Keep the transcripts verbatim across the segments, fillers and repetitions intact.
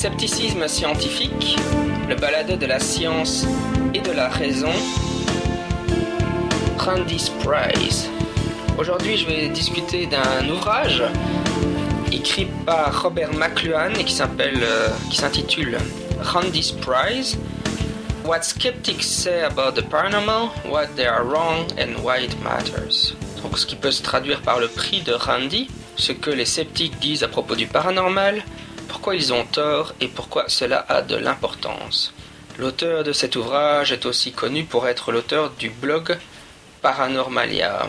Scepticisme scientifique, le balado de la science et de la raison, Randy's Prize. Aujourd'hui, je vais discuter d'un ouvrage écrit par Robert McLuhan et qui s'appelle, euh, qui s'intitule Randy's Prize. What skeptics say about the paranormal, what they are wrong and why it matters. Donc, ce qui peut se traduire par le prix de Randi, ce que les sceptiques disent à propos du paranormal, pourquoi ils ont tort et pourquoi cela a de l'importance. L'auteur de cet ouvrage est aussi connu pour être l'auteur du blog Paranormalia.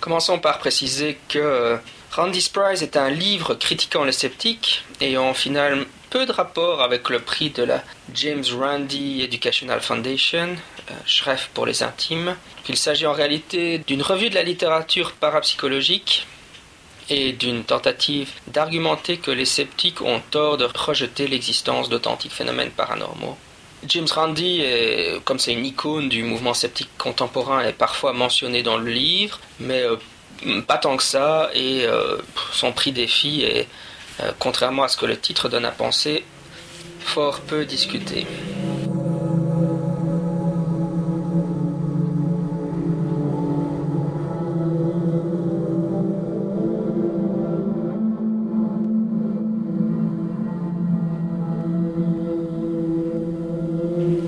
Commençons par préciser que Randy's Prize est un livre critiquant les sceptiques, ayant au final peu de rapport avec le prix de la James Randi Educational Foundation, Shref pour les intimes. Il s'agit en réalité d'une revue de la littérature parapsychologique et d'une tentative d'argumenter que les sceptiques ont tort de rejeter l'existence d'authentiques phénomènes paranormaux. James Randi, est, comme c'est une icône du mouvement sceptique contemporain, est parfois mentionné dans le livre, mais euh, pas tant que ça, et euh, son prix défi est, euh, contrairement à ce que le titre donne à penser, fort peu discuté.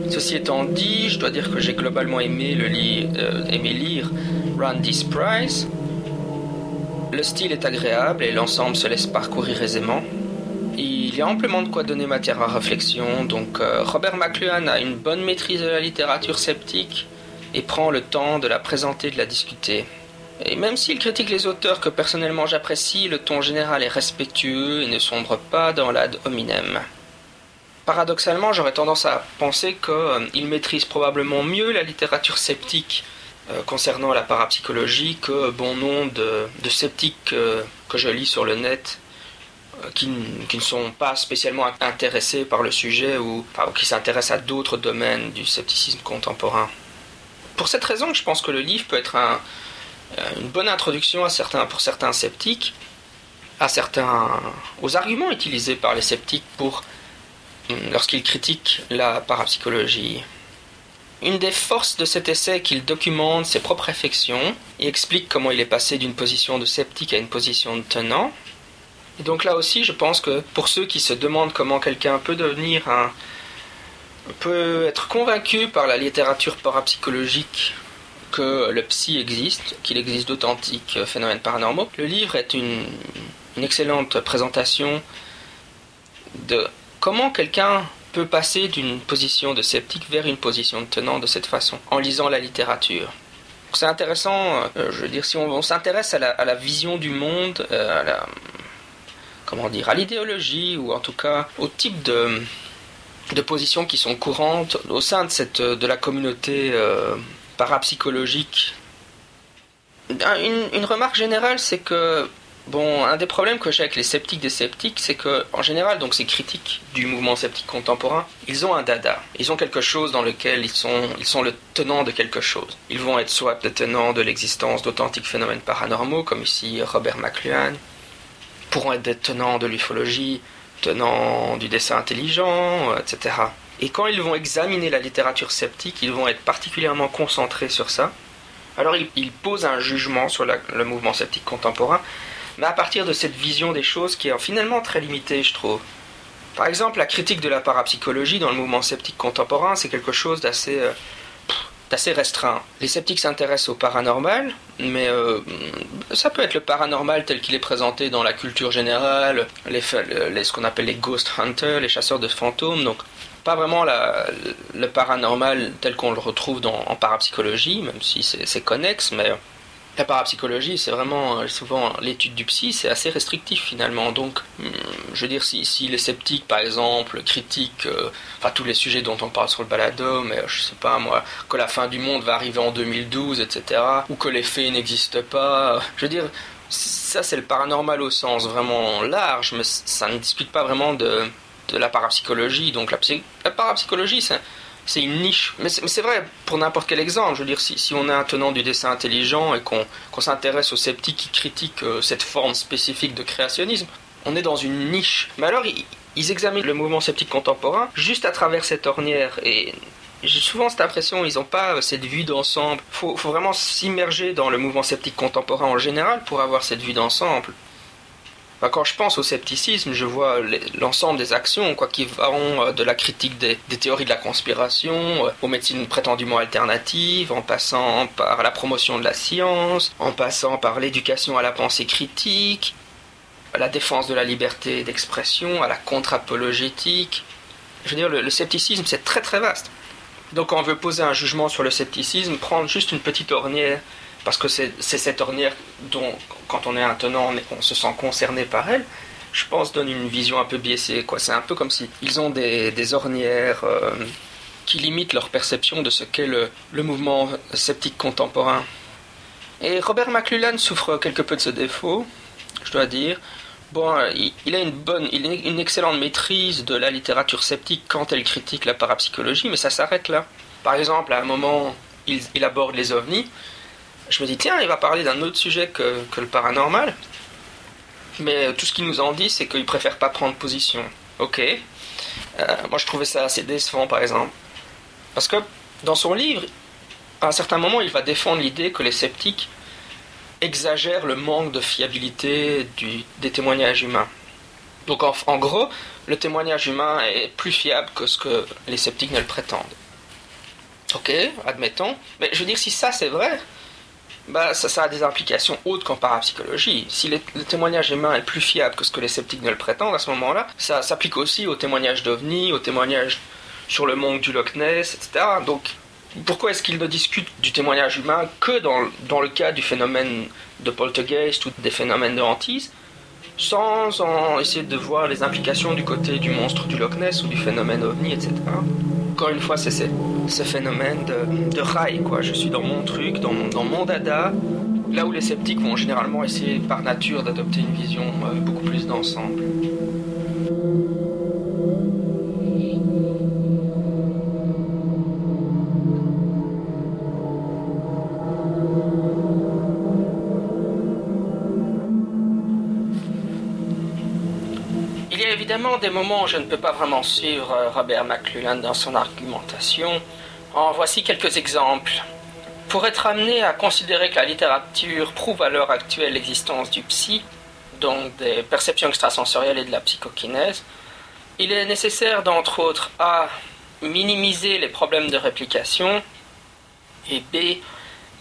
Ceci étant dit, je dois dire que j'ai globalement aimé, le li- euh, aimé lire Randy's Prize. Le style est agréable et l'ensemble se laisse parcourir aisément. Il y a amplement de quoi donner matière à réflexion, donc euh, Robert McLuhan a une bonne maîtrise de la littérature sceptique et prend le temps de la présenter et de la discuter. Et même s'il critique les auteurs que personnellement j'apprécie, le ton général est respectueux et ne sombre pas dans l'ad hominem. Paradoxalement, j'aurais tendance à penser qu'il maîtrise probablement mieux la littérature sceptique euh, concernant la parapsychologie que bon nombre de, de sceptiques euh, que je lis sur le net euh, qui, qui ne sont pas spécialement intéressés par le sujet ou, enfin, ou qui s'intéressent à d'autres domaines du scepticisme contemporain. Pour cette raison, je pense que le livre peut être un, une bonne introduction à certains, pour certains sceptiques, à certains, aux arguments utilisés par les sceptiques pour lorsqu'il critique la parapsychologie. Une des forces de cet essai est qu'il documente ses propres réflexions et explique comment il est passé d'une position de sceptique à une position de tenant. Et donc là aussi, je pense que pour ceux qui se demandent comment quelqu'un peut devenir un... peut être convaincu par la littérature parapsychologique que le psy existe, qu'il existe d'authentiques phénomènes paranormaux, le livre est une, une excellente présentation de comment quelqu'un peut passer d'une position de sceptique vers une position de tenant de cette façon, en lisant la littérature. C'est intéressant, euh, je veux dire, si on, on s'intéresse à la, à la vision du monde, euh, à la, comment dire, à l'idéologie, ou en tout cas au type de, de positions qui sont courantes au sein de, cette, de la communauté euh, parapsychologique. Une, une remarque générale, c'est que Bon, un des problèmes que j'ai avec les sceptiques des sceptiques, c'est que, en général, donc ces critiques du mouvement sceptique contemporain, ils ont un dada. Ils ont quelque chose dans lequel ils sont, ils sont le tenant de quelque chose. Ils vont être soit le tenant de l'existence d'authentiques phénomènes paranormaux, comme ici Robert McLuhan, pourront être des tenants de l'ufologie, tenants du dessin intelligent, et cetera. Et quand ils vont examiner la littérature sceptique, ils vont être particulièrement concentrés sur ça. Alors ils, ils posent un jugement sur la, le mouvement sceptique contemporain, mais à partir de cette vision des choses qui est finalement très limitée, je trouve. Par exemple, la critique de la parapsychologie dans le mouvement sceptique contemporain, c'est quelque chose d'assez, euh, d'assez restreint. Les sceptiques s'intéressent au paranormal, mais euh, ça peut être le paranormal tel qu'il est présenté dans la culture générale, les, les, ce qu'on appelle les ghost hunters, les chasseurs de fantômes, donc pas vraiment la, le paranormal tel qu'on le retrouve dans, en parapsychologie, même si c'est, c'est connexe, mais... La parapsychologie, c'est vraiment souvent l'étude du psy, c'est assez restrictif finalement. Donc, je veux dire, si, si les sceptiques, par exemple, critiquent euh, enfin tous les sujets dont on parle sur le balado, mais je sais pas moi, que la fin du monde va arriver en deux mille douze, et cetera, ou que les faits n'existent pas, je veux dire, ça c'est le paranormal au sens vraiment large, mais ça ne discute pas vraiment de, de la parapsychologie. Donc, la, psy- la parapsychologie, c'est... C'est une niche. Mais c'est, mais c'est vrai, pour n'importe quel exemple, je veux dire, si, si on est un tenant du dessin intelligent et qu'on, qu'on s'intéresse aux sceptiques qui critiquent euh, cette forme spécifique de créationnisme, on est dans une niche. Mais alors, il, Ils examinent le mouvement sceptique contemporain juste à travers cette ornière et... j'ai souvent cette impression, ils n'ont pas cette vue d'ensemble. Il faut, faut vraiment s'immerger dans le mouvement sceptique contemporain en général pour avoir cette vue d'ensemble. Enfin, quand je pense au scepticisme, je vois l'ensemble des actions, quoi, qui vont de la critique des, des théories de la conspiration, aux médecines prétendument alternatives, en passant par la promotion de la science, en passant par l'éducation à la pensée critique, à la défense de la liberté d'expression, à la contre-apologétique. Je veux dire, le, le scepticisme, c'est très très vaste. Donc quand on veut poser un jugement sur le scepticisme, prendre juste une petite ornière, parce que c'est, c'est cette ornière dont, quand on est un tenant, on, on se sent concerné par elle, je pense donne une vision un peu biaisée, quoi. C'est un peu comme si ils ont des, des ornières euh, qui limitent leur perception de ce qu'est le, le mouvement sceptique contemporain. Et Robert McLuhan souffre quelque peu de ce défaut, je dois dire. Bon, il a une bonne, il a une excellente maîtrise de la littérature sceptique quand elle critique la parapsychologie, mais ça s'arrête là. Par exemple, à un moment, il, il aborde les ovnis. Je me dis, tiens, il va parler d'un autre sujet que, que le paranormal. Mais tout ce qu'il nous en dit, c'est qu'il préfère pas prendre position. Ok. Euh, moi, je trouvais ça assez décevant, par exemple. Parce que, dans son livre, à un certain moment, il va défendre l'idée que les sceptiques exagère le manque de fiabilité du, des témoignages humains. Donc en, en gros, le témoignage humain est plus fiable que ce que les sceptiques ne le prétendent. Ok, admettons. Mais je veux dire, si ça c'est vrai, bah, ça, ça a des implications autres qu'en parapsychologie. Si les, le témoignage humain est plus fiable que ce que les sceptiques ne le prétendent, à ce moment-là, ça s'applique aussi aux témoignages d'OVNI, aux témoignages sur le monde du Loch Ness, et cetera. Donc, pourquoi est-ce qu'ils ne discutent du témoignage humain que dans, dans le cas du phénomène de poltergeist ou des phénomènes de hantise, sans en essayer de voir les implications du côté du monstre du Loch Ness ou du phénomène ovni, et cetera. Encore une fois, c'est ce phénomène de, de rail, quoi. Je suis dans mon truc, dans, dans mon dada, là où les sceptiques vont généralement essayer par nature d'adopter une vision euh, beaucoup plus d'ensemble. Évidemment, des moments où je ne peux pas vraiment suivre Robert McLuhan dans son argumentation. En voici quelques exemples. Pour être amené à considérer que la littérature prouve à l'heure actuelle l'existence du psy, donc des perceptions extrasensorielles et de la psychokinèse, il est nécessaire d'entre autres A. minimiser les problèmes de réplication et B.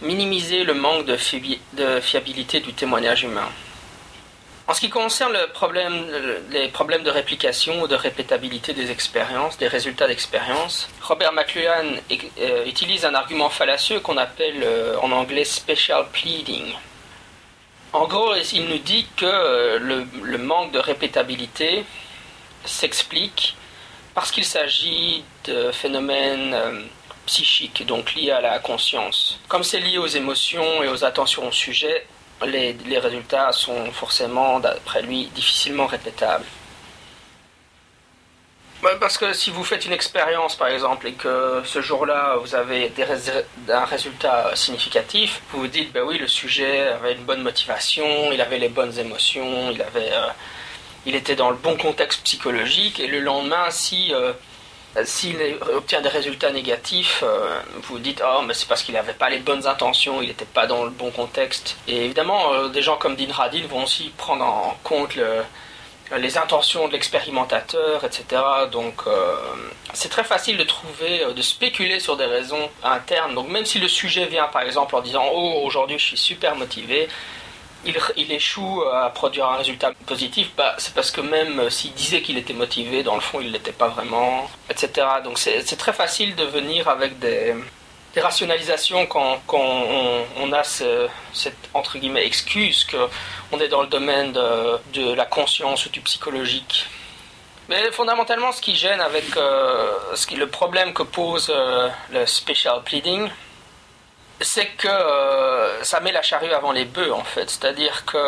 minimiser le manque de, fi- de fiabilité du témoignage humain. En ce qui concerne le problème, les problèmes de réplication ou de répétabilité des expériences, des résultats d'expériences, Robert McLuhan utilise un argument fallacieux qu'on appelle en anglais « special pleading ». En gros, il nous dit que le, le manque de répétabilité s'explique parce qu'il s'agit de phénomènes psychiques, donc liés à la conscience. Comme c'est lié aux émotions et aux attentions au sujet, Les, les résultats sont forcément, d'après lui, difficilement répétables. Parce que si vous faites une expérience, par exemple, et que ce jour-là, vous avez des rés- un résultat significatif, vous vous dites, ben oui, le sujet avait une bonne motivation, il avait les bonnes émotions, il, avait, euh, il était dans le bon contexte psychologique, et le lendemain, si... Euh, S'il obtient des résultats négatifs, euh, vous dites « Oh, mais c'est parce qu'il n'avait pas les bonnes intentions, il n'était pas dans le bon contexte. » Et évidemment, euh, des gens comme Dean Radin vont aussi prendre en compte le, les intentions de l'expérimentateur, et cetera. Donc, euh, c'est très facile de trouver, de spéculer sur des raisons internes. Donc, même si le sujet vient, par exemple, en disant « Oh, aujourd'hui, je suis super motivé », Il, il échoue à produire un résultat positif, bah, c'est parce que même s'il disait qu'il était motivé, dans le fond, il ne l'était pas vraiment, et cetera. Donc c'est, c'est très facile de venir avec des, des rationalisations quand, quand on, on a ce, cette, entre guillemets, excuse qu'on est dans le domaine de, de la conscience ou du psychologique. Mais fondamentalement, ce qui gêne avec euh, ce qui, le problème que pose euh, le special pleading, c'est que euh, ça met la charrue avant les bœufs, en fait. C'est-à-dire que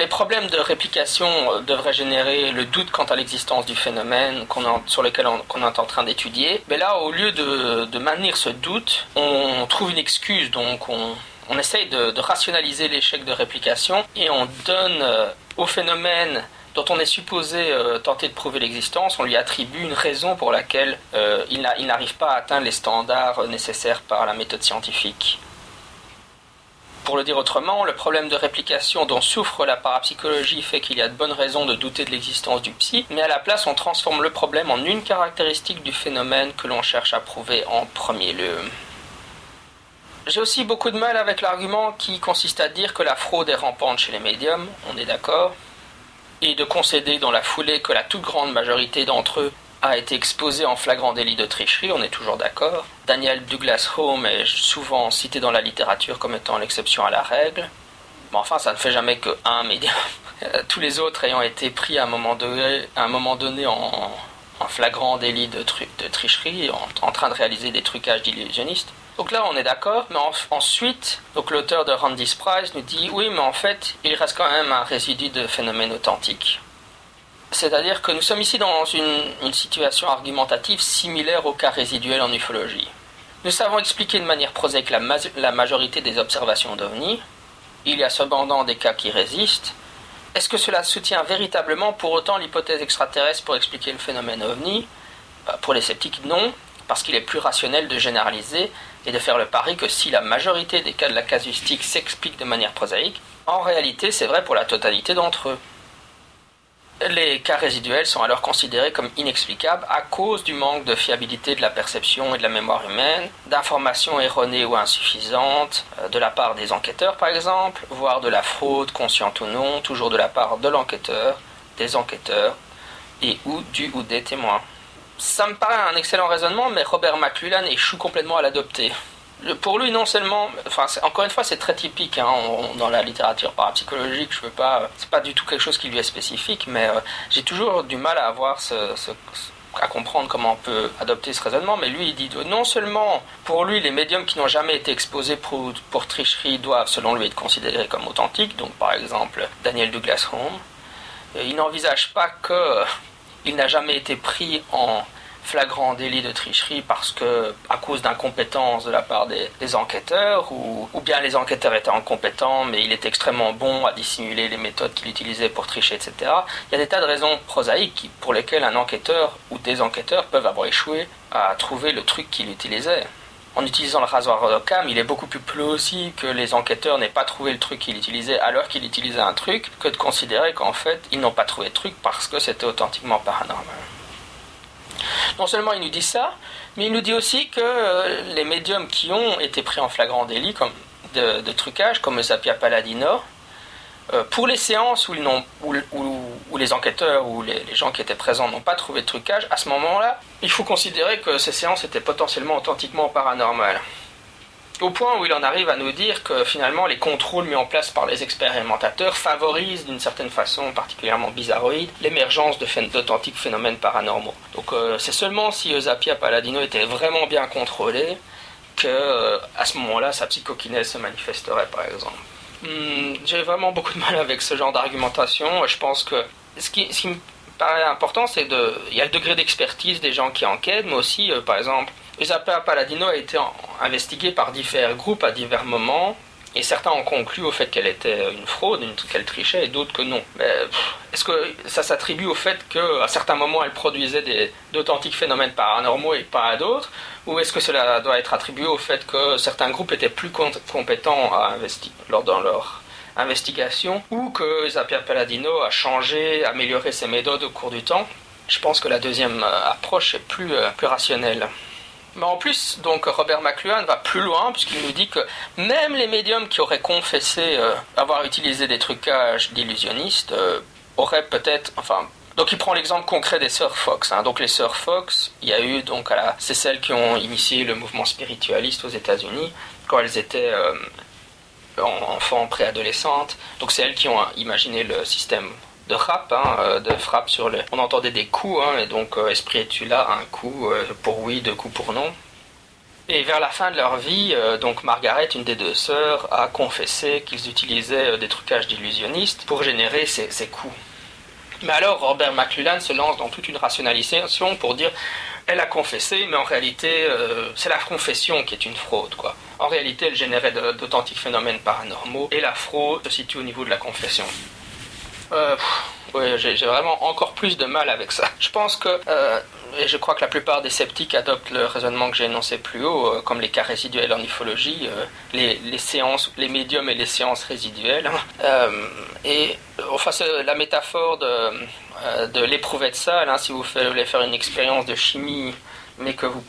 les problèmes de réplication euh, devraient générer le doute quant à l'existence du phénomène qu'on en, sur lequel on, qu'on est en train d'étudier. Mais là, au lieu de, de maintenir ce doute, on trouve une excuse. Donc, on, on essaye de, de rationaliser l'échec de réplication et on donne euh, au phénomène dont on est supposé euh, tenter de prouver l'existence, on lui attribue une raison pour laquelle euh, il, n'a, il n'arrive pas à atteindre les standards nécessaires par la méthode scientifique. Pour le dire autrement, le problème de réplication dont souffre la parapsychologie fait qu'il y a de bonnes raisons de douter de l'existence du psy, mais à la place on transforme le problème en une caractéristique du phénomène que l'on cherche à prouver en premier lieu. J'ai aussi beaucoup de mal avec l'argument qui consiste à dire que la fraude est rampante chez les médiums, on est d'accord, et de concéder dans la foulée que la toute grande majorité d'entre eux a été exposé en flagrant délit de tricherie, on est toujours d'accord. Daniel Douglas Home est souvent cité dans la littérature comme étant l'exception à la règle. Mais enfin, ça ne fait jamais que un médium. Tous les autres ayant été pris à un moment donné, à un moment donné en, en flagrant délit de, tru- de tricherie, en, en train de réaliser des trucages d'illusionnistes. Donc là, on est d'accord, mais en, ensuite, donc l'auteur de Randy's Prize nous dit « Oui, mais en fait, il reste quand même un résidu de phénomènes authentiques. » C'est-à-dire que nous sommes ici dans une, une situation argumentative similaire au cas résiduel en ufologie. Nous savons expliquer de manière prosaïque la, ma- la majorité des observations d'ovnis. Il y a cependant des cas qui résistent. Est-ce que cela soutient véritablement pour autant l'hypothèse extraterrestre pour expliquer le phénomène ovni ? Pour les sceptiques, non, parce qu'il est plus rationnel de généraliser et de faire le pari que si la majorité des cas de la casuistique s'expliquent de manière prosaïque, en réalité c'est vrai pour la totalité d'entre eux. Les cas résiduels sont alors considérés comme inexplicables à cause du manque de fiabilité de la perception et de la mémoire humaine, d'informations erronées ou insuffisantes de la part des enquêteurs par exemple, voire de la fraude, consciente ou non, toujours de la part de l'enquêteur, des enquêteurs et ou du ou des témoins. Ça me paraît un excellent raisonnement, mais Robert McLuhan échoue complètement à l'adopter. Pour lui, non seulement, enfin, encore une fois, c'est très typique hein, on, on, dans la littérature parapsychologique. Je veux pas, c'est pas du tout quelque chose qui lui est spécifique, mais euh, j'ai toujours du mal à avoir ce, ce, à comprendre comment on peut adopter ce raisonnement. Mais lui, il dit euh, non seulement, pour lui, les médiums qui n'ont jamais été exposés pour, pour tricherie doivent, selon lui, être considérés comme authentiques. Donc, par exemple, Daniel Douglas Home, euh, il n'envisage pas que euh, il n'a jamais été pris en flagrant délit de tricherie parce que à cause d'incompétence de la part des, des enquêteurs ou, ou bien les enquêteurs étaient incompétents mais il est extrêmement bon à dissimuler les méthodes qu'il utilisait pour tricher, et cetera. Il y a des tas de raisons prosaïques pour lesquelles un enquêteur ou des enquêteurs peuvent avoir échoué à trouver le truc qu'il utilisait. En utilisant le rasoir Rodocam, il est beaucoup plus plausible que les enquêteurs n'aient pas trouvé le truc qu'il utilisait alors qu'il utilisait un truc que de considérer qu'en fait ils n'ont pas trouvé le truc parce que c'était authentiquement paranormal. Non seulement il nous dit ça, mais il nous dit aussi que euh, les médiums qui ont été pris en flagrant délit comme de, de trucage, comme Eusapia Palladino, euh, pour les séances où, ils n'ont, où, où, où les enquêteurs ou les, les gens qui étaient présents n'ont pas trouvé de trucage, à ce moment-là, il faut considérer que ces séances étaient potentiellement authentiquement paranormales. Au point où il en arrive à nous dire que finalement les contrôles mis en place par les expérimentateurs favorisent d'une certaine façon particulièrement bizarroïde l'émergence de phén- d'authentiques phénomènes paranormaux. Donc euh, c'est seulement si Eusapia Palladino était vraiment bien contrôlée que euh, à ce moment-là sa psychokinèse se manifesterait par exemple. Hum, j'ai vraiment beaucoup de mal avec ce genre d'argumentation. Je pense que ce qui, ce qui me paraît important c'est de, il y a le degré d'expertise des gens qui enquêtent mais aussi euh, par exemple Eusapia Palladino a été investiguée par divers groupes à divers moments, et certains ont conclu au fait qu'elle était une fraude, une, qu'elle trichait, et d'autres que non. Mais pff, est-ce que ça s'attribue au fait qu'à certains moments elle produisait des, d'authentiques phénomènes paranormaux et pas à d'autres, ou est-ce que cela doit être attribué au fait que certains groupes étaient plus compétents à investi- lors dans leur investigation, ou que Eusapia Palladino a changé, amélioré ses méthodes au cours du temps? Je pense que la deuxième approche est plus, plus rationnelle. Mais en plus, donc Robert McLuhan va plus loin puisqu'il nous dit que même les médiums qui auraient confessé euh, avoir utilisé des trucages d'illusionnistes euh, auraient peut-être, enfin, donc il prend l'exemple concret des sœurs Fox. Hein. Donc les sœurs Fox, il y a eu donc à la, c'est celles qui ont initié le mouvement spiritualiste aux États-Unis quand elles étaient euh, enfants, préadolescentes. Donc c'est elles qui ont imaginé le système de frappe, hein, de frappe sur les... On entendait des coups, hein, et donc euh, Espritula, un coup euh, pour oui, deux coups pour non. Et vers la fin de leur vie, euh, donc Margaret, une des deux sœurs, a confessé qu'ils utilisaient euh, des trucages d'illusionnistes pour générer ces, ces coups. Mais alors Robert McLuhan se lance dans toute une rationalisation pour dire elle a confessé, mais en réalité euh, c'est la confession qui est une fraude, quoi. En réalité elle générait de, d'authentiques phénomènes paranormaux et la fraude se situe au niveau de la confession. Euh, ouais, j'ai, j'ai vraiment encore plus de mal avec ça. Je pense que, euh, et je crois que la plupart des sceptiques adoptent le raisonnement que j'ai énoncé plus haut, euh, comme les cas résiduels en ufologie, euh, les, les séances, les médiums et les séances résiduelles. Hein. Euh, et enfin, la métaphore de, de l'éprouvette sale, hein, si vous voulez faire une expérience de chimie, mais que vous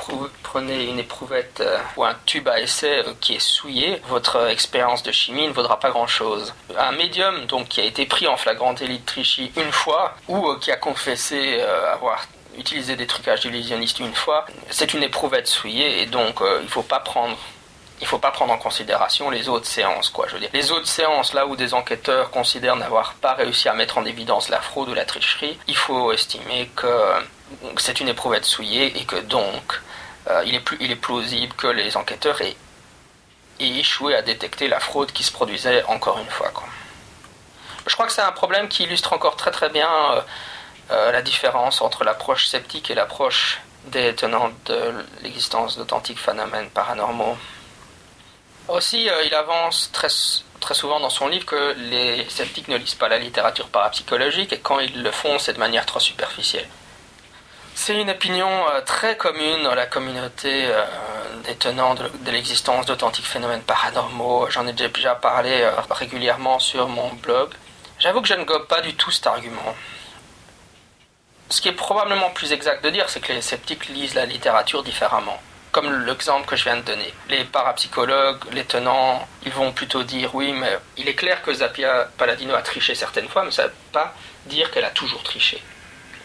prenez une éprouvette euh, ou un tube à essai euh, qui est souillé, votre euh, expérience de chimie ne vaudra pas grand-chose. Un médium donc qui a été pris en flagrant délit de tricherie une fois, ou euh, qui a confessé euh, avoir utilisé des trucages d'illusionnistes une fois, c'est une éprouvette souillée, et donc euh, il ne faut pas prendre... Il ne faut pas prendre en considération les autres séances, quoi, je veux dire. Les autres séances, là où des enquêteurs considèrent n'avoir pas réussi à mettre en évidence la fraude ou la tricherie, il faut estimer que c'est une éprouvette souillée et que donc euh, il, est plus, il est plausible que les enquêteurs aient, aient échoué à détecter la fraude qui se produisait encore une fois, quoi. Je crois que c'est un problème qui illustre encore très très bien euh, euh, la différence entre l'approche sceptique et l'approche des tenants de l'existence d'authentiques phénomènes paranormaux. Aussi, euh, il avance très, très souvent dans son livre que les sceptiques ne lisent pas la littérature parapsychologique, et quand ils le font, c'est de manière trop superficielle. C'est une opinion euh, très commune dans la communauté euh, des tenants de, de l'existence d'authentiques phénomènes paranormaux. J'en ai déjà parlé euh, régulièrement sur mon blog. J'avoue que je ne gobe pas du tout cet argument. Ce qui est probablement plus exact de dire, c'est que les sceptiques lisent la littérature différemment. Comme l'exemple que je viens de donner. Les parapsychologues, les tenants, ils vont plutôt dire oui, mais il est clair que Eusapia Palladino a triché certaines fois, mais ça ne veut pas dire qu'elle a toujours triché.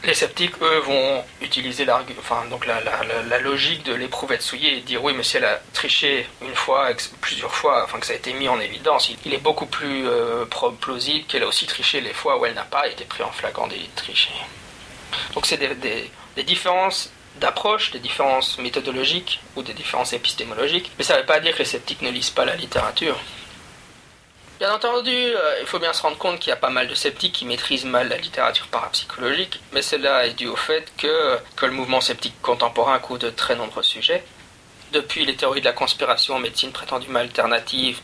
Les sceptiques, eux, vont utiliser enfin, donc la, la, la, la logique de l'éprouvette souillée et dire oui, mais si elle a triché une fois, plusieurs fois, enfin que ça a été mis en évidence, il, il est beaucoup plus euh, plausible qu'elle a aussi triché les fois où elle n'a pas été prise en flagrant délit de tricher. Donc c'est des, des, des différences d'approche, des différences méthodologiques ou des différences épistémologiques, mais ça ne veut pas dire que les sceptiques ne lisent pas la littérature. Bien entendu, euh, il faut bien se rendre compte qu'il y a pas mal de sceptiques qui maîtrisent mal la littérature parapsychologique, mais cela est dû au fait que, que le mouvement sceptique contemporain couvre de très nombreux sujets, depuis les théories de la conspiration en médecine prétendument alternative,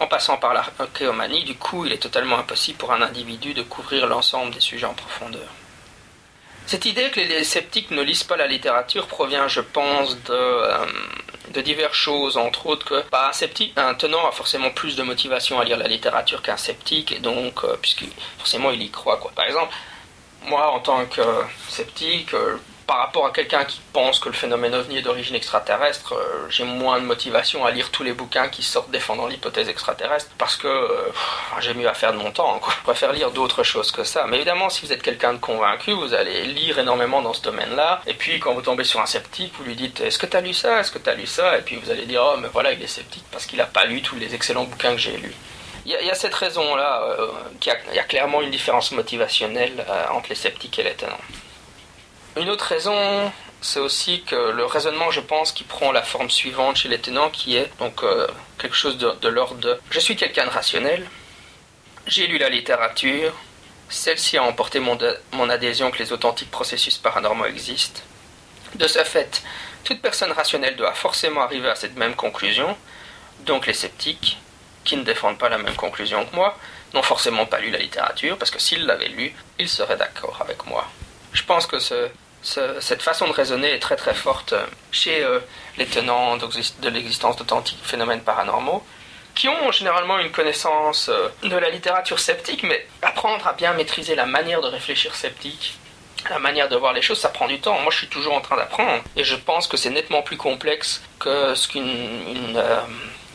en passant par l'archéomanie. Du coup, il est totalement impossible pour un individu de couvrir l'ensemble des sujets en profondeur. Cette idée que les sceptiques ne lisent pas la littérature provient, je pense, de, euh, de diverses choses, entre autres que bah, un, sceptique, un tenant a forcément plus de motivation à lire la littérature qu'un sceptique, et donc, euh, puisque forcément il y croit, quoi. Par exemple, moi, en tant que euh, sceptique, euh, par rapport à quelqu'un qui pense que le phénomène ovni est d'origine extraterrestre, euh, j'ai moins de motivation à lire tous les bouquins qui sortent défendant l'hypothèse extraterrestre, parce que euh, pff, j'ai mieux à faire de mon temps, quoi. Je préfère lire d'autres choses que ça. Mais évidemment, si vous êtes quelqu'un de convaincu, vous allez lire énormément dans ce domaine-là, et puis quand vous tombez sur un sceptique, vous lui dites « Est-ce que t'as lu ça ? Est-ce que t'as lu ça ?» Et puis vous allez dire « Oh, mais voilà, il est sceptique parce qu'il n'a pas lu tous les excellents bouquins que j'ai lus. » Il y, y a cette raison-là, euh, qu'il y a, il y a clairement une différence motivationnelle euh, entre les sceptiques et les tenants. Une autre raison, c'est aussi que le raisonnement, je pense, qui prend la forme suivante chez les tenants, qui est donc euh, quelque chose de, de l'ordre de « je suis quelqu'un de rationnel, j'ai lu la littérature, celle-ci a emporté mon, de, mon adhésion que les authentiques processus paranormaux existent. De ce fait, toute personne rationnelle doit forcément arriver à cette même conclusion, donc les sceptiques, qui ne défendent pas la même conclusion que moi, n'ont forcément pas lu la littérature, parce que s'ils l'avaient lu, ils seraient d'accord avec moi. » Je pense que ce, ce, cette façon de raisonner est très très forte chez euh, les tenants de l'existence d'authentiques phénomènes paranormaux, qui ont généralement une connaissance euh, de la littérature sceptique, mais apprendre à bien maîtriser la manière de réfléchir sceptique, la manière de voir les choses, ça prend du temps. Moi, je suis toujours en train d'apprendre, et je pense que c'est nettement plus complexe que ce qu'une... Une, euh,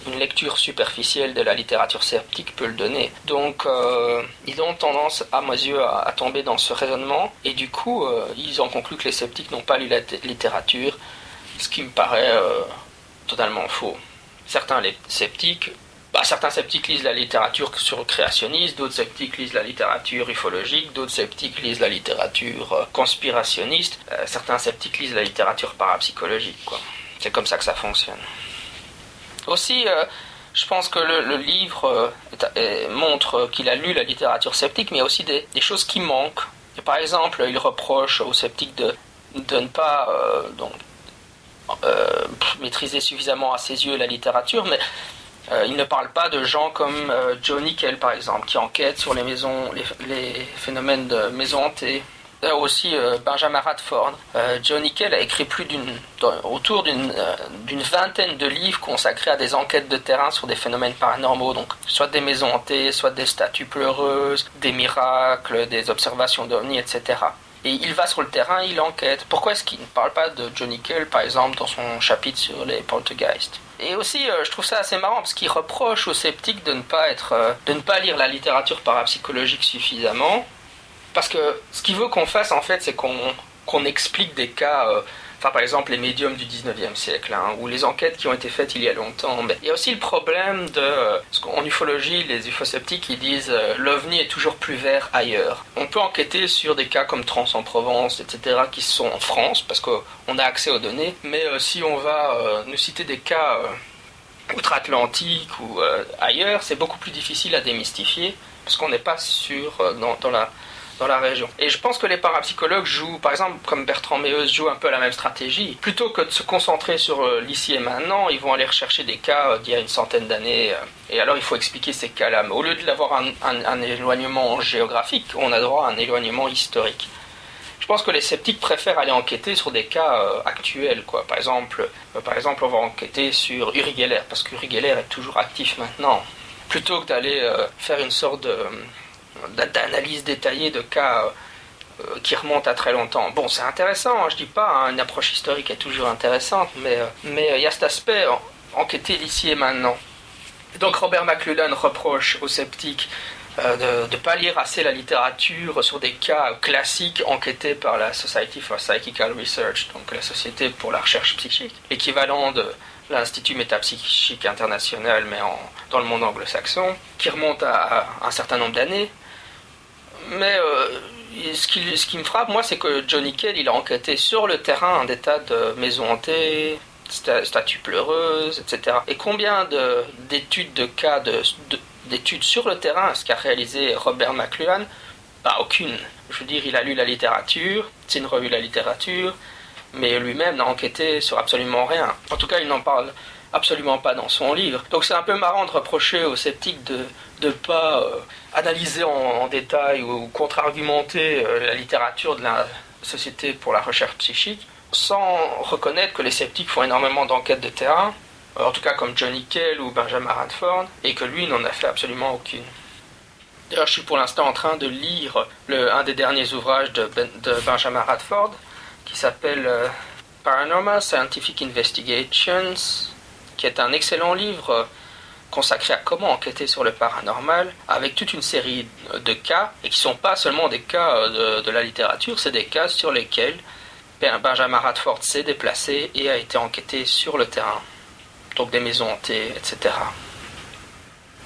une lecture superficielle de la littérature sceptique peut le donner. Donc, euh, ils ont tendance, à mes yeux, à, à tomber dans ce raisonnement, et du coup, euh, ils en concluent que les sceptiques n'ont pas lu la t- littérature, ce qui me paraît euh, totalement faux. Certains les sceptiques, bah, certains sceptiques lisent la littérature sur le créationnisme, d'autres sceptiques lisent la littérature ufologique, d'autres sceptiques lisent la littérature euh, conspirationniste, euh, certains sceptiques lisent la littérature parapsychologique, quoi. C'est comme ça que ça fonctionne. Aussi, euh, je pense que le, le livre euh, est, est, montre qu'il a lu la littérature sceptique, mais il y a aussi des, des choses qui manquent. Et par exemple, il reproche aux sceptiques de, de ne pas euh, donc, euh, maîtriser suffisamment à ses yeux la littérature, mais Euh, il ne parle pas de gens comme euh, Joe Nickell, par exemple, qui enquête sur les maisons, les, les phénomènes de maisons hantées. D'ailleurs aussi euh, Benjamin Radford. Euh, Joe Nickell a écrit plus d'une, autour d'une, euh, d'une vingtaine de livres consacrés à des enquêtes de terrain sur des phénomènes paranormaux, donc soit des maisons hantées, soit des statues pleureuses, des miracles, des observations d'ovnis, et cetera. Et il va sur le terrain, il enquête. Pourquoi est-ce qu'il ne parle pas de Joe Nickell, par exemple, dans son chapitre sur les poltergeists ? Et aussi, euh, je trouve ça assez marrant parce qu'il reproche aux sceptiques de ne pas être, euh, de ne pas lire la littérature parapsychologique suffisamment. Parce que ce qu'il veut qu'on fasse, en fait, c'est qu'on, qu'on explique des cas, euh, enfin, par exemple, les médiums du dix-neuvième siècle, hein, ou les enquêtes qui ont été faites il y a longtemps. Mais il y a aussi le problème de... Euh, en ufologie, les ufosceptiques, ils disent euh, « l'ovni est toujours plus vert ailleurs ». On peut enquêter sur des cas comme Trans en Provence, et cetera, qui sont en France, parce qu'on a accès aux données. Mais euh, si on va euh, nous citer des cas euh, outre-Atlantique ou euh, ailleurs, c'est beaucoup plus difficile à démystifier, parce qu'on n'est pas sûr euh, dans, dans la... dans la région. Et je pense que les parapsychologues jouent, par exemple, comme Bertrand Méheuse joue un peu la même stratégie. Plutôt que de se concentrer sur euh, l'ici et maintenant, ils vont aller rechercher des cas euh, d'il y a une centaine d'années. Euh, et alors, il faut expliquer ces cas-là. Mais au lieu d'avoir un, un, un éloignement géographique, on a droit à un éloignement historique. Je pense que les sceptiques préfèrent aller enquêter sur des cas euh, actuels, quoi. Par exemple, euh, par exemple, on va enquêter sur Uri Geller, parce qu'Uri Geller est toujours actif maintenant. Plutôt que d'aller euh, faire une sorte de... Euh, d'analyse détaillée de cas euh, qui remontent à très longtemps. Bon, c'est intéressant, hein, je dis pas, hein, une approche historique est toujours intéressante, mais euh, mais euh, y a cet aspect en, enquêter d'ici et maintenant. Donc Robert McLuhan reproche aux sceptiques euh, de ne pas lire assez la littérature sur des cas classiques enquêtés par la Society for Psychical Research, donc la Société pour la Recherche Psychique, équivalent de l'Institut Métapsychique International, mais en, dans le monde anglo-saxon, qui remonte à, à un certain nombre d'années. Mais euh, ce, qui, ce qui me frappe, moi, c'est que Joe Nickell, il a enquêté sur le terrain des tas de maisons hantées, sta, statues pleureuses, et cetera. Et combien de, d'études de cas, de, de, d'études sur le terrain, ce qu'a réalisé Robert McLuhan ? Bah, aucune. Je veux dire, il a lu la littérature, il a revu la littérature, mais lui-même n'a enquêté sur absolument rien. En tout cas, il n'en parle absolument pas dans son livre. Donc c'est un peu marrant de reprocher aux sceptiques de ne pas euh, analyser en, en détail ou, ou contre-argumenter euh, la littérature de la Société pour la Recherche Psychique, sans reconnaître que les sceptiques font énormément d'enquêtes de terrain, euh, en tout cas comme Joe Nickell ou Benjamin Radford, et que lui n'en a fait absolument aucune. D'ailleurs, je suis pour l'instant en train de lire le, un des derniers ouvrages de, ben, de Benjamin Radford, qui s'appelle euh, « Paranormal Scientific Investigations », qui est un excellent livre consacré à comment enquêter sur le paranormal, avec toute une série de cas, et qui ne sont pas seulement des cas de, de la littérature, c'est des cas sur lesquels Benjamin Radford s'est déplacé et a été enquêté sur le terrain, donc des maisons hantées, et cetera.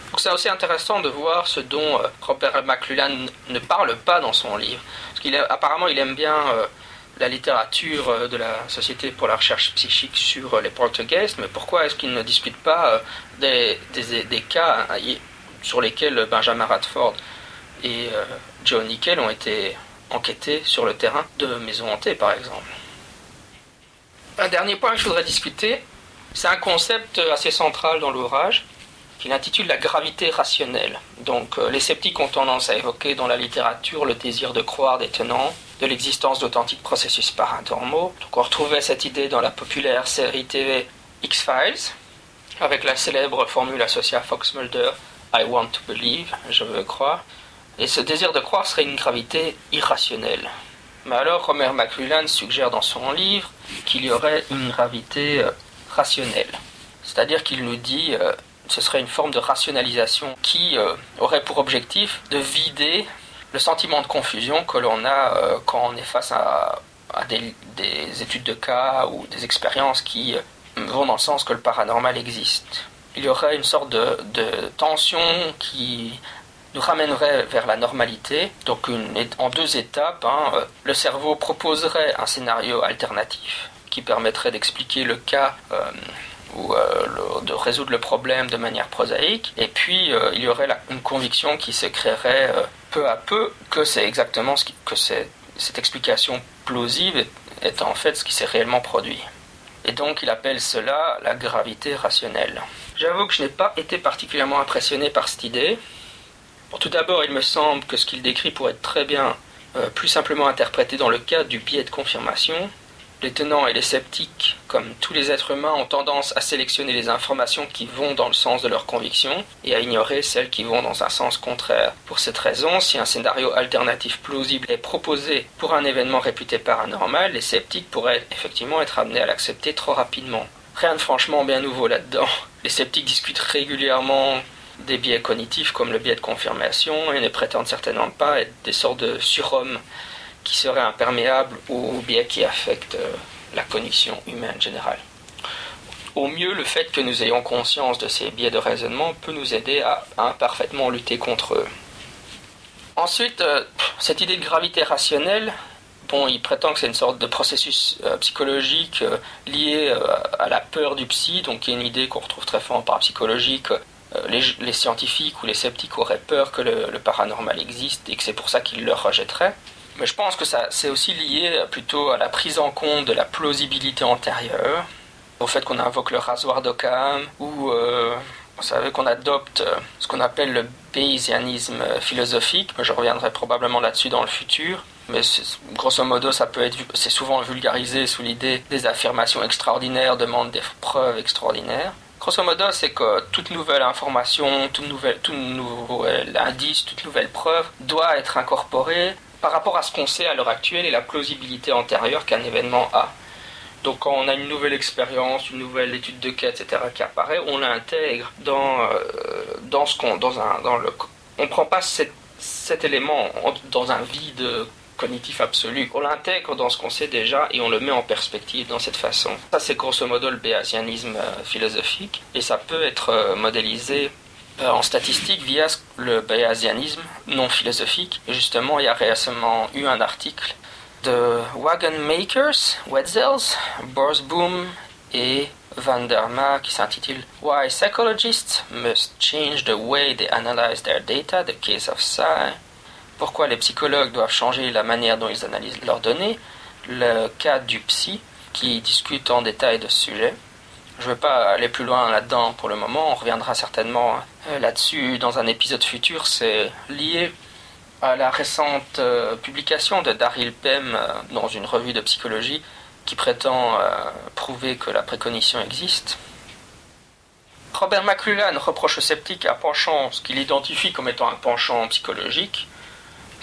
Donc c'est aussi intéressant de voir ce dont Robert McLuhan ne parle pas dans son livre, parce qu'apparemment il aime bien... Euh, la littérature de la Société pour la Recherche Psychique sur les poltergeists, mais pourquoi est-ce qu'il ne discute pas des, des, des cas sur lesquels Benjamin Radford et Joe Nickell ont été enquêtés sur le terrain de maisons hantées, par exemple. Un dernier point que je voudrais discuter, c'est un concept assez central dans l'ouvrage, qu'il intitule la gravité rationnelle. Donc euh, les sceptiques ont tendance à évoquer dans la littérature le désir de croire des tenants, de l'existence d'authentiques processus paranormaux. Donc on retrouvait cette idée dans la populaire série T V X Files, avec la célèbre formule associée à Fox Mulder, I want to believe, je veux croire. Et ce désir de croire serait une gravité irrationnelle. Mais alors Robert McLuhan suggère dans son livre qu'il y aurait une gravité euh, rationnelle. C'est-à-dire qu'il nous dit... Euh, ce serait une forme de rationalisation qui euh, aurait pour objectif de vider le sentiment de confusion que l'on a euh, quand on est face à, à des, des études de cas ou des expériences qui euh, vont dans le sens que le paranormal existe. Il y aurait une sorte de, de tension qui nous ramènerait vers la normalité, donc une, en deux étapes, hein, euh, le cerveau proposerait un scénario alternatif qui permettrait d'expliquer le cas... Euh, ou euh, le, de résoudre le problème de manière prosaïque, et puis euh, il y aurait la, une conviction qui se créerait euh, peu à peu que c'est exactement ce qui, que c'est, cette explication plausible est, est en fait ce qui s'est réellement produit. Et donc il appelle cela la gravité rationnelle. J'avoue que je n'ai pas été particulièrement impressionné par cette idée. Bon, tout d'abord, il me semble que ce qu'il décrit pourrait être très bien euh, plus simplement interprété dans le cadre du biais de confirmation. Les tenants et les sceptiques, comme tous les êtres humains, ont tendance à sélectionner les informations qui vont dans le sens de leurs convictions et à ignorer celles qui vont dans un sens contraire. Pour cette raison, si un scénario alternatif plausible est proposé pour un événement réputé paranormal, les sceptiques pourraient effectivement être amenés à l'accepter trop rapidement. Rien de franchement bien nouveau là-dedans. Les sceptiques discutent régulièrement des biais cognitifs comme le biais de confirmation et ne prétendent certainement pas être des sortes de surhommes qui serait imperméable aux biais qui affectent la cognition humaine générale. Au mieux, le fait que nous ayons conscience de ces biais de raisonnement peut nous aider à imparfaitement lutter contre eux. Ensuite, cette idée de gravité rationnelle, bon, il prétend que c'est une sorte de processus psychologique lié à la peur du psy, donc qui est une idée qu'on retrouve très fort en parapsychologie. Les, les scientifiques ou les sceptiques auraient peur que le, le paranormal existe et que c'est pour ça qu'ils le rejetteraient. Mais je pense que ça, c'est aussi lié plutôt à la prise en compte de la plausibilité antérieure, au fait qu'on invoque le rasoir d'Occam, ou euh, vous savez qu'on adopte ce qu'on appelle le bayésianisme philosophique. Je reviendrai probablement là-dessus dans le futur, mais grosso modo, ça peut être, c'est souvent vulgarisé sous l'idée des affirmations extraordinaires demandent des preuves extraordinaires. Grosso modo, c'est que toute nouvelle information, toute nouvelle, tout nouvel indice, toute nouvelle preuve doit être incorporée par rapport à ce qu'on sait à l'heure actuelle et la plausibilité antérieure qu'un événement a. Donc quand on a une nouvelle expérience, une nouvelle étude de cas, et cetera qui apparaît, on l'intègre dans, euh, dans ce qu'on... Dans un, dans le, on ne prend pas cet, cet élément dans un vide cognitif absolu. On l'intègre dans ce qu'on sait déjà et on le met en perspective dans cette façon. Ça, c'est grosso modo le béasianisme philosophique et ça peut être modélisé en statistique via le bayésianisme non philosophique. Et justement, il y a récemment eu un article de Wagenmakers, Wetzels, Borsboom et Vandermaas qui s'intitule « Why psychologists must change the way they analyze their data, the case of Psy » « Pourquoi les psychologues doivent changer la manière dont ils analysent leurs données » le cas du psy qui discute en détail de ce sujet. Je ne vais pas aller plus loin là-dedans pour le moment, on reviendra certainement là-dessus dans un épisode futur. C'est lié à la récente euh, publication de Daryl Bem euh, dans une revue de psychologie qui prétend euh, prouver que la précognition existe. Robert McLuhan reproche aux sceptiques un penchant, ce qu'il identifie comme étant un penchant psychologique,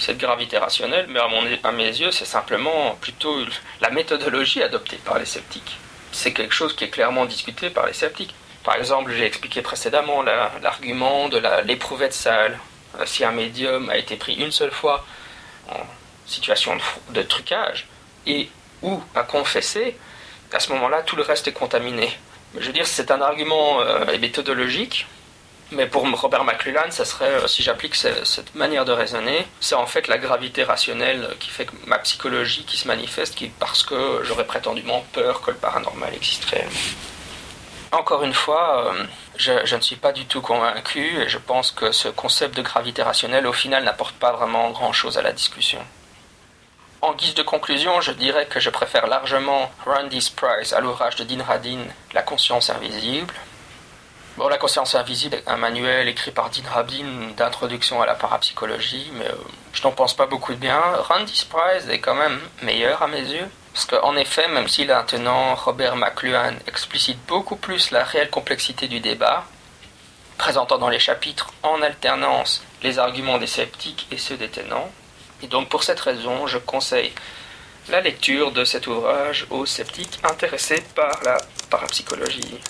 cette gravité rationnelle, mais à, mon, à mes yeux c'est simplement plutôt la méthodologie adoptée par les sceptiques. C'est quelque chose qui est clairement discuté par les sceptiques. Par exemple, j'ai expliqué précédemment la, l'argument de la, l'éprouvette sale. Si un médium a été pris une seule fois en situation de, de trucage et ou a confessé, à ce moment-là, tout le reste est contaminé. Je veux dire, c'est un argument euh, méthodologique, mais pour Robert McLuhan, ça serait, euh, si j'applique cette, cette manière de raisonner, c'est en fait la gravité rationnelle qui fait que ma psychologie qui se manifeste, qui, parce que j'aurais prétendument peur que le paranormal existe réellement. Encore une fois, euh, je, je ne suis pas du tout convaincu et je pense que ce concept de gravité rationnelle, au final, n'apporte pas vraiment grand-chose à la discussion. En guise de conclusion, je dirais que je préfère largement Randy's Prize à l'ouvrage de Dean Radin, La Conscience Invisible. Bon, La Conscience Invisible est un manuel écrit par Dean Radin d'introduction à la parapsychologie, mais euh, je n'en pense pas beaucoup de bien. Randy's Prize est quand même meilleur à mes yeux. Parce qu'en effet, même si là, maintenant Robert McLuhan explicite beaucoup plus la réelle complexité du débat, présentant dans les chapitres en alternance les arguments des sceptiques et ceux des tenants, et donc pour cette raison, je conseille la lecture de cet ouvrage aux sceptiques intéressés par la parapsychologie.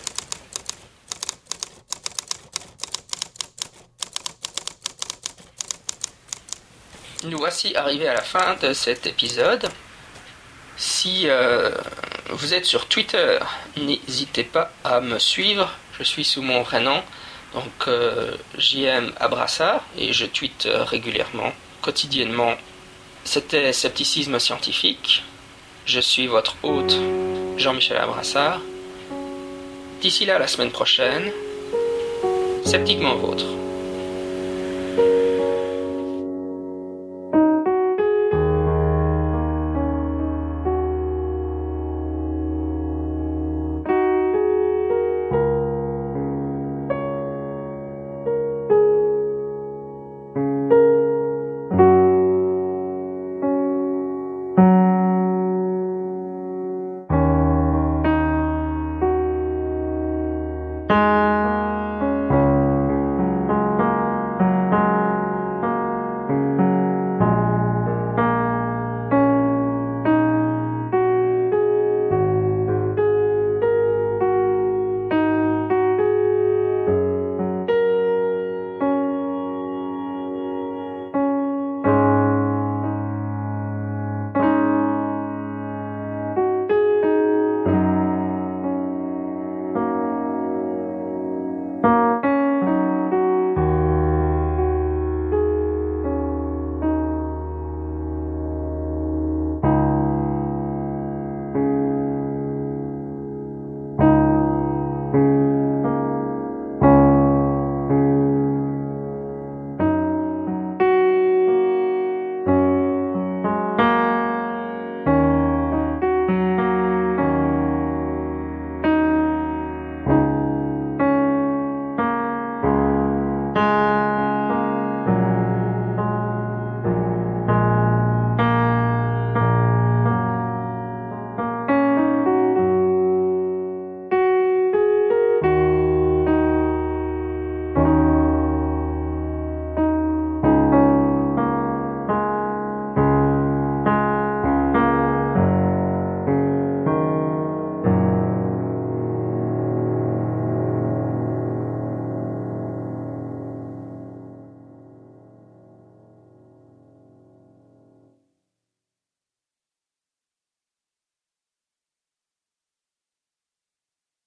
Nous voici arrivés à la fin de cet épisode. Si euh, vous êtes sur Twitter, n'hésitez pas à me suivre. Je suis sous mon vrai nom, donc euh, J M Abrassard, et je tweete régulièrement, quotidiennement. C'était Scepticisme Scientifique. Je suis votre hôte, Jean-Michel Abrassard. D'ici là, la semaine prochaine, sceptiquement vôtre.